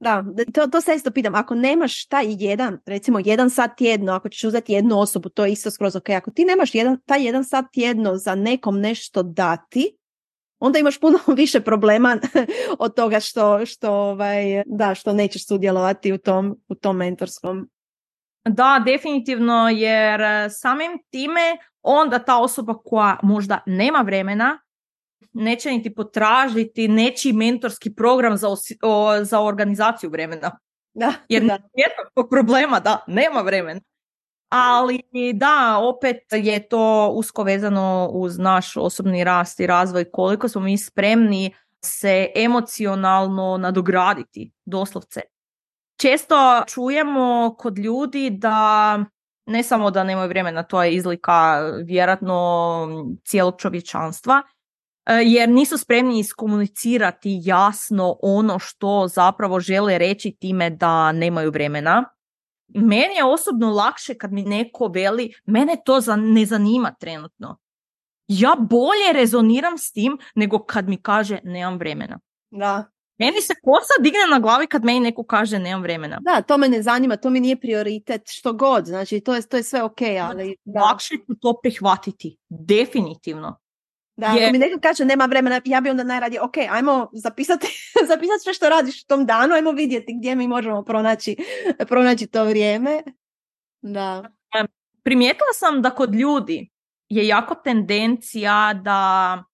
Da, to, to se isto pitam. Ako nemaš taj jedan, recimo jedan sat tjedno, ako ćeš uzeti jednu osobu, to je isto skroz ok. Ako ti nemaš jedan, taj jedan sat tjedno za nekom nešto dati, onda imaš puno više problema od toga što, što, ovaj, da, što nećeš sudjelovati u tom, u tom mentorskom. Da, definitivno, jer samim time onda ta osoba koja možda nema vremena neće niti potražiti nečiji mentorski program za, osi, o, za organizaciju vremena. Da, jer da. Jednog problema, da, nema vremena. Ali da, opet je to usko vezano uz naš osobni rast i razvoj, koliko smo mi spremni se emocionalno nadograditi, doslovce. Često čujemo kod ljudi da ne samo da nemaju vremena, to je izlika vjerojatno cijelog čovječanstva, jer nisu spremni iskomunicirati jasno ono što zapravo žele reći time da nemaju vremena. Meni je osobno lakše kad mi neko veli, mene to ne zanima trenutno. Ja bolje rezoniram s tim nego kad mi kaže nemam vremena. Da. Meni se kosa digne na glavi kad meni neko kaže nemam vremena. Da, to me ne zanima, to mi nije prioritet, što god. Znači, to je, to je sve ok, ali... Da. Lakše ću to prihvatiti, definitivno. Da, je... ako mi neko kaže nema vremena, ja bi onda najradije, ok, ajmo zapisati, zapisati sve što radiš u tom danu, ajmo vidjeti gdje mi možemo pronaći, pronaći to vrijeme. Da. Primijetila sam da kod ljudi je jako tendencija da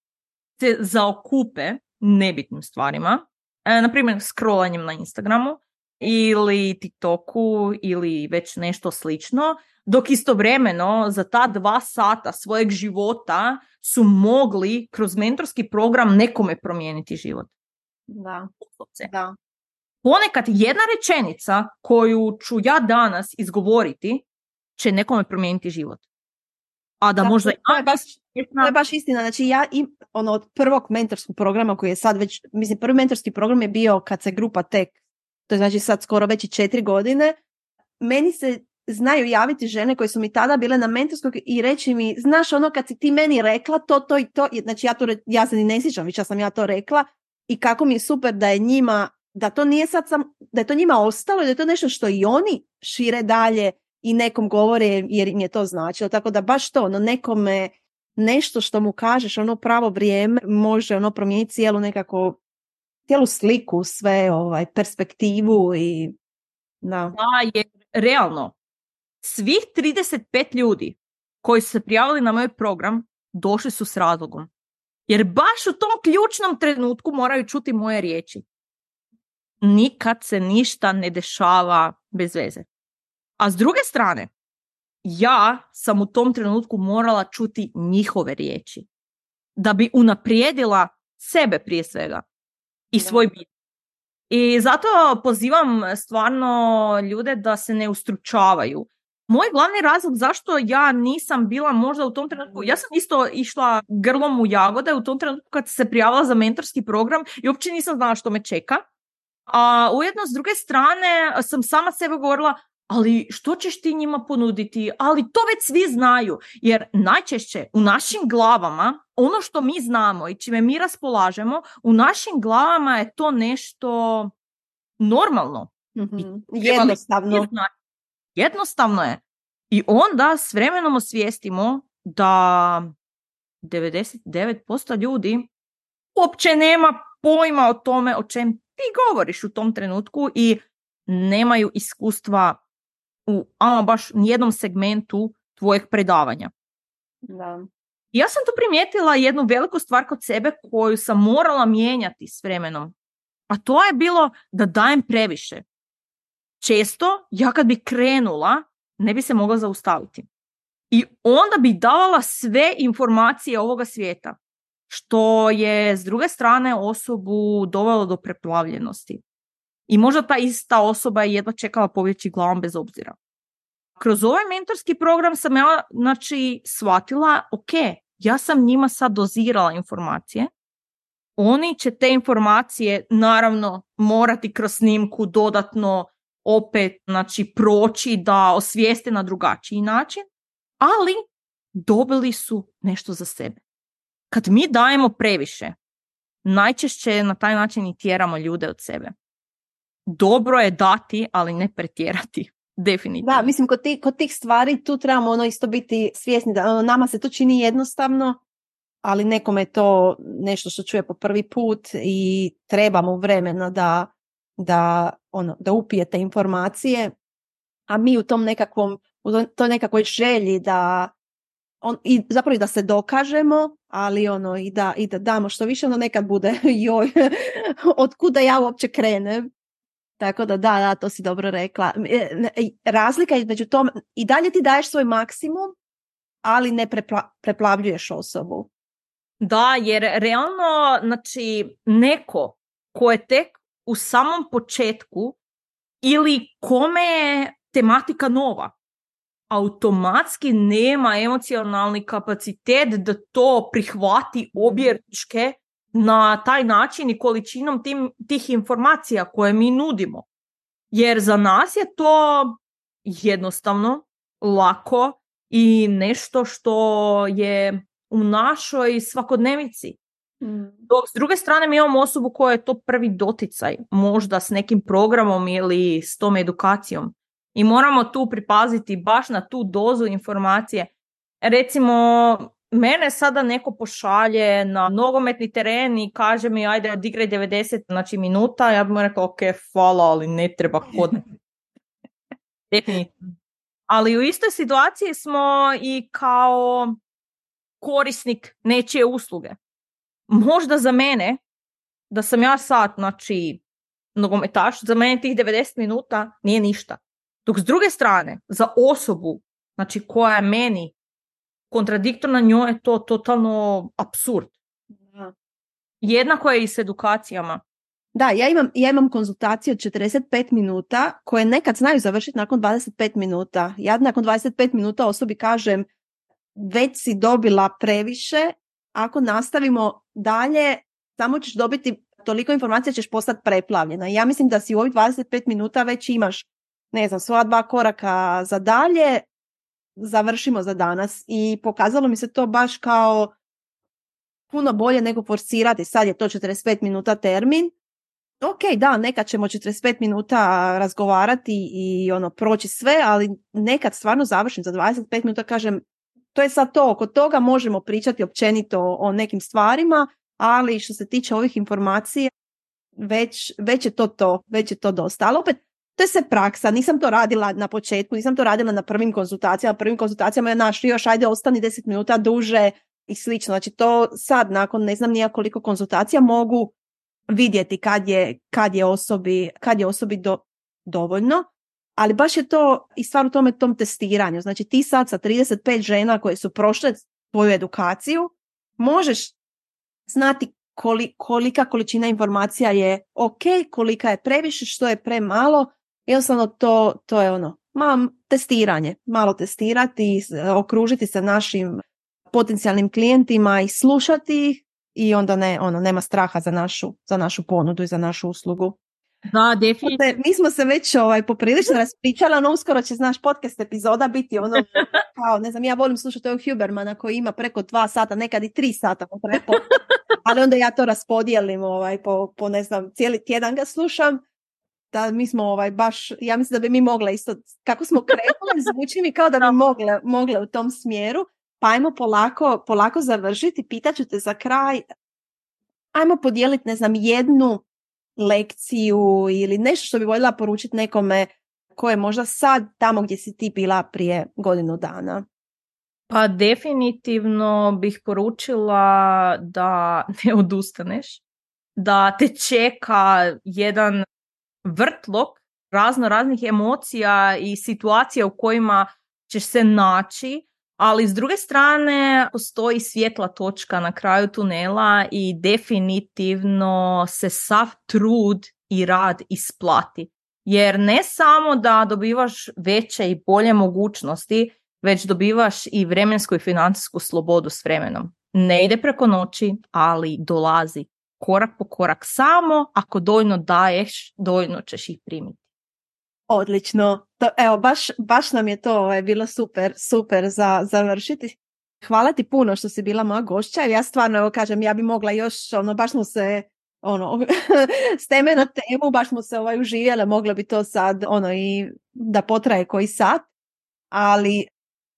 se zaokupe nebitnim stvarima, e, na primjer scrollanjem na Instagramu ili TikToku ili već nešto slično, dok istovremeno za ta dva sata svojeg života su mogli kroz mentorski program nekome promijeniti život. Da. Da. Ponekad jedna rečenica koju ću ja danas izgovoriti će nekome promijeniti život. A da, da možda... To je, baš, to je baš istina. Znači ja im, ono, od prvog mentorskog programa koji je sad već... Mislim, prvi mentorski program je bio kad se grupa tek... To je znači sad skoro već i četiri godine. Meni se... znaju javiti žene koje su mi tada bile na mentorskog i reći mi, znaš ono kad si ti meni rekla to, to i to, znači ja, to, ja se ni ne sjećam više, ja sam ja to rekla i kako mi je super da je njima, da to nije sad sam, da je to njima ostalo i da je to nešto što i oni šire dalje i nekom govore jer im je to značilo, tako da baš to, ono nekome nešto što mu kažeš ono pravo vrijeme može ono promijeniti cijelu nekako, cijelu sliku, sve ovaj, perspektivu i da. Da, je realno. Svih trideset pet ljudi koji su se prijavili na moj program došli su s razlogom. Jer baš u tom ključnom trenutku moraju čuti moje riječi. Nikad se ništa ne dešava bez veze. A s druge strane, ja sam u tom trenutku morala čuti njihove riječi da bi unaprijedila sebe prije svega i svoj bit. I zato pozivam stvarno ljude da se ne ustručavaju. Moj glavni razlog zašto ja nisam bila možda u tom trenutku, ja sam isto išla grlom u jagode u tom trenutku kad se prijavila za mentorski program i uopće nisam znala što me čeka. A ujedno s druge strane sam sama sebe govorila, ali što ćeš ti njima ponuditi, ali to već svi znaju, jer najčešće u našim glavama, ono što mi znamo i čime mi raspolažemo, u našim glavama je to nešto normalno. Mm-hmm. Jednostavno. Jednostavno je. I onda s vremenom osvijestimo da devedeset devet posto ljudi uopće nema pojma o tome o čem ti govoriš u tom trenutku i nemaju iskustva u ama baš nijednom segmentu tvojeg predavanja. Da. Ja sam tu primijetila jednu veliku stvar kod sebe koju sam morala mijenjati s vremenom. A to je bilo da dajem previše. Često, ja kad bi krenula, ne bi se mogla zaustaviti. I onda bi davala sve informacije ovoga svijeta, što je s druge strane osobu dovelo do preplavljenosti. I možda ta ista osoba je jedva čekala pobjeći glavom bez obzira. Kroz ovaj mentorski program sam ja, znači, shvatila, ok, ja sam njima sad dozirala informacije. Oni će te informacije, naravno, morati kroz snimku dodatno opet, znači, proći da osvijeste na drugačiji način, ali dobili su nešto za sebe. Kad mi dajemo previše, najčešće na taj način i tjeramo ljude od sebe. Dobro je dati, ali ne pretjerati. Definitivno. Da, mislim, kod tih, kod tih stvari tu trebamo ono isto biti svjesni da nama se to čini jednostavno, ali nekome je to nešto što čuje po prvi put i trebamo vremena da, da, ono, da upije te informacije, a mi u tom nekakvom, u toj nekakvoj želji da on, i zapravo i da se dokažemo, ali ono i da, i da damo što više, ono nekad bude joj, od kuda ja uopće krenem. Tako da, da, da, to si dobro rekla. Razlika između tom, i dalje ti daješ svoj maksimum, ali ne prepla, preplavljuješ osobu. Da, jer realno, znači, neko ko je tek u samom početku ili kome je tematika nova, automatski nema emocionalni kapacitet da to prihvati obje ručke na taj način i količinom tim, tih informacija koje mi nudimo. Jer za nas je to jednostavno, lako i nešto što je u našoj svakodnevici. Dok s druge strane mi imamo osobu koja je to prvi doticaj, možda s nekim programom ili s tom edukacijom. I moramo tu pripaziti baš na tu dozu informacije. Recimo, mene sada neko pošalje na nogometni teren i kaže mi ajde odigraj devedeset, znači, minuta, ja bih mu rekla ok, hvala, ali ne treba kod. Definitivno. Ali u istoj situaciji smo i kao korisnik nečije usluge. Možda za mene, da sam ja sad, znači, nogometaš, za mene tih devedeset minuta nije ništa. Dok s druge strane, za osobu, znači, koja je meni kontradiktorna, njoj je to totalno apsurd. Da. Jednako je i s edukacijama. Da, ja imam, ja imam konzultacije od četrdeset pet minuta koje nekad znaju završiti nakon dvadeset pet minuta. Ja nakon dvadeset pet minuta osobi kažem već si dobila previše, ako nastavimo dalje samo ćeš dobiti toliko informacija, ćeš postati preplavljena. Ja mislim da si u ovih dvadeset pet minuta već imaš, ne znam, svoja dva koraka za dalje, završimo za danas. I pokazalo mi se to baš kao puno bolje nego forsirati. Sad je to četrdeset pet minuta termin. Ok, da, nekad ćemo četrdeset pet minuta razgovarati i ono proći sve, ali nekad stvarno završim za dvadeset pet minuta, kažem to je sad to, oko toga možemo pričati općenito o nekim stvarima, ali što se tiče ovih informacija već, već je to to, već je to dosta. Ali opet, to je sve praksa, nisam to radila na početku, nisam to radila na prvim konzultacijama, na prvim konzultacijama je našli još, ajde ostani deset minuta duže i slično. Znači to sad nakon ne znam nija koliko konzultacija mogu vidjeti kad je, kad je osobi, kad je osobi do, dovoljno, Ali baš je to i stvar u tome, tom testiranju. Znači ti sad sa trideset pet žena koje su prošle tvoju edukaciju možeš znati koli, kolika količina informacija je ok, kolika je previše, što je premalo. Jednostavno to, to je ono, mam, testiranje. Malo testirati, okružiti se našim potencijalnim klijentima i slušati ih i onda ne, ono, nema straha za našu, za našu ponudu i za našu uslugu. Da, definitivno. Mi smo se već ovaj, poprilično raspričali, ono uskoro će, znaš, podcast epizoda biti ono, kao, ne znam, ja volim slušati ovog Hubermana koji ima preko dva sata, nekad i tri sata, ali onda ja to raspodijelim, ovaj, po, po, ne znam, cijeli tjedan ga slušam, da mi smo ovaj, baš, ja mislim da bi mi mogla isto, kako smo krenule, zvuči mi kao da bi mogle, mogle u tom smjeru, pa ajmo polako, polako završiti, pitaću te za kraj, ajmo podijeliti, ne znam, jednu lekciju ili nešto što bi voljela poručiti nekome ko je možda sad tamo gdje si ti bila prije godinu dana. Pa definitivno bih poručila da ne odustaneš, da te čeka jedan vrtlog razno raznih emocija i situacija u kojima ćeš se naći, ali s druge strane postoji svijetla točka na kraju tunela i definitivno se sav trud i rad isplati. Jer ne samo da dobivaš veće i bolje mogućnosti, već dobivaš i vremensku i financijsku slobodu s vremenom. Ne ide preko noći, ali dolazi korak po korak. Samo ako dovoljno daješ, dovoljno ćeš ih primiti. Odlično. To, evo, baš, baš nam je to je bilo super, super za završiti. Hvala ti puno što si bila moja gošća. Ja stvarno, evo kažem, ja bi mogla još, ono, baš smo se, ono, s teme na temu, baš smo se ovaj, uživjele, mogla bi to sad, ono, i da potraje koji sat, ali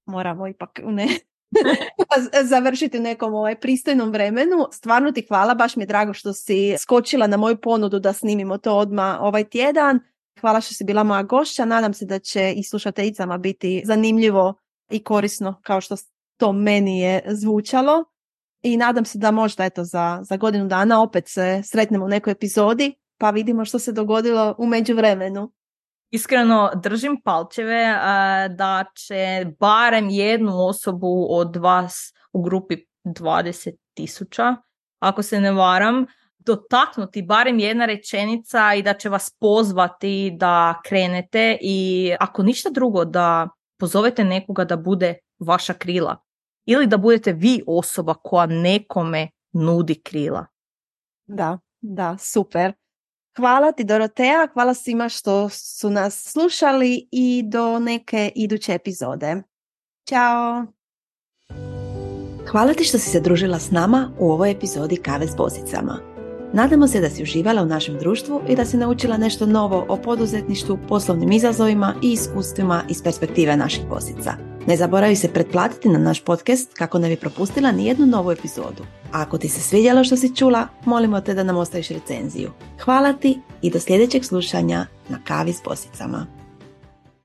moramo ipak ne, završiti u nekom ovaj, pristojnom vremenu. Stvarno ti hvala, baš mi je drago što si skočila na moju ponudu da snimimo to odmah ovaj tjedan. Hvala što si bila moja gošća, nadam se da će i slušateljicama biti zanimljivo i korisno kao što to meni je zvučalo i nadam se da možda eto, za, za godinu dana opet se sretnemo u nekoj epizodi pa vidimo što se dogodilo u međuvremenu. Iskreno držim palčeve da će barem jednu osobu od vas u grupi dvadeset tisuća, ako se ne varam, dotaknuti barem jedna rečenica i da će vas pozvati da krenete i ako ništa drugo da pozovete nekoga da bude vaša krila ili da budete vi osoba koja nekome nudi krila. Da, da, super. Hvala ti Doroteja, hvala svima što su nas slušali i do neke iduće epizode. Ćao! Hvala ti što si se družila s nama u ovoj epizodi Kave s Bossicama. Nadamo se da si uživala u našem društvu i da si naučila nešto novo o poduzetništvu, poslovnim izazovima i iskustvima iz perspektive naših bossica. Ne zaboravi se pretplatiti na naš podcast kako ne bi propustila nijednu novu epizodu. A ako ti se svidjelo što si čula, molimo te da nam ostaviš recenziju. Hvala ti i do sljedećeg slušanja na Kavi s Bossicama.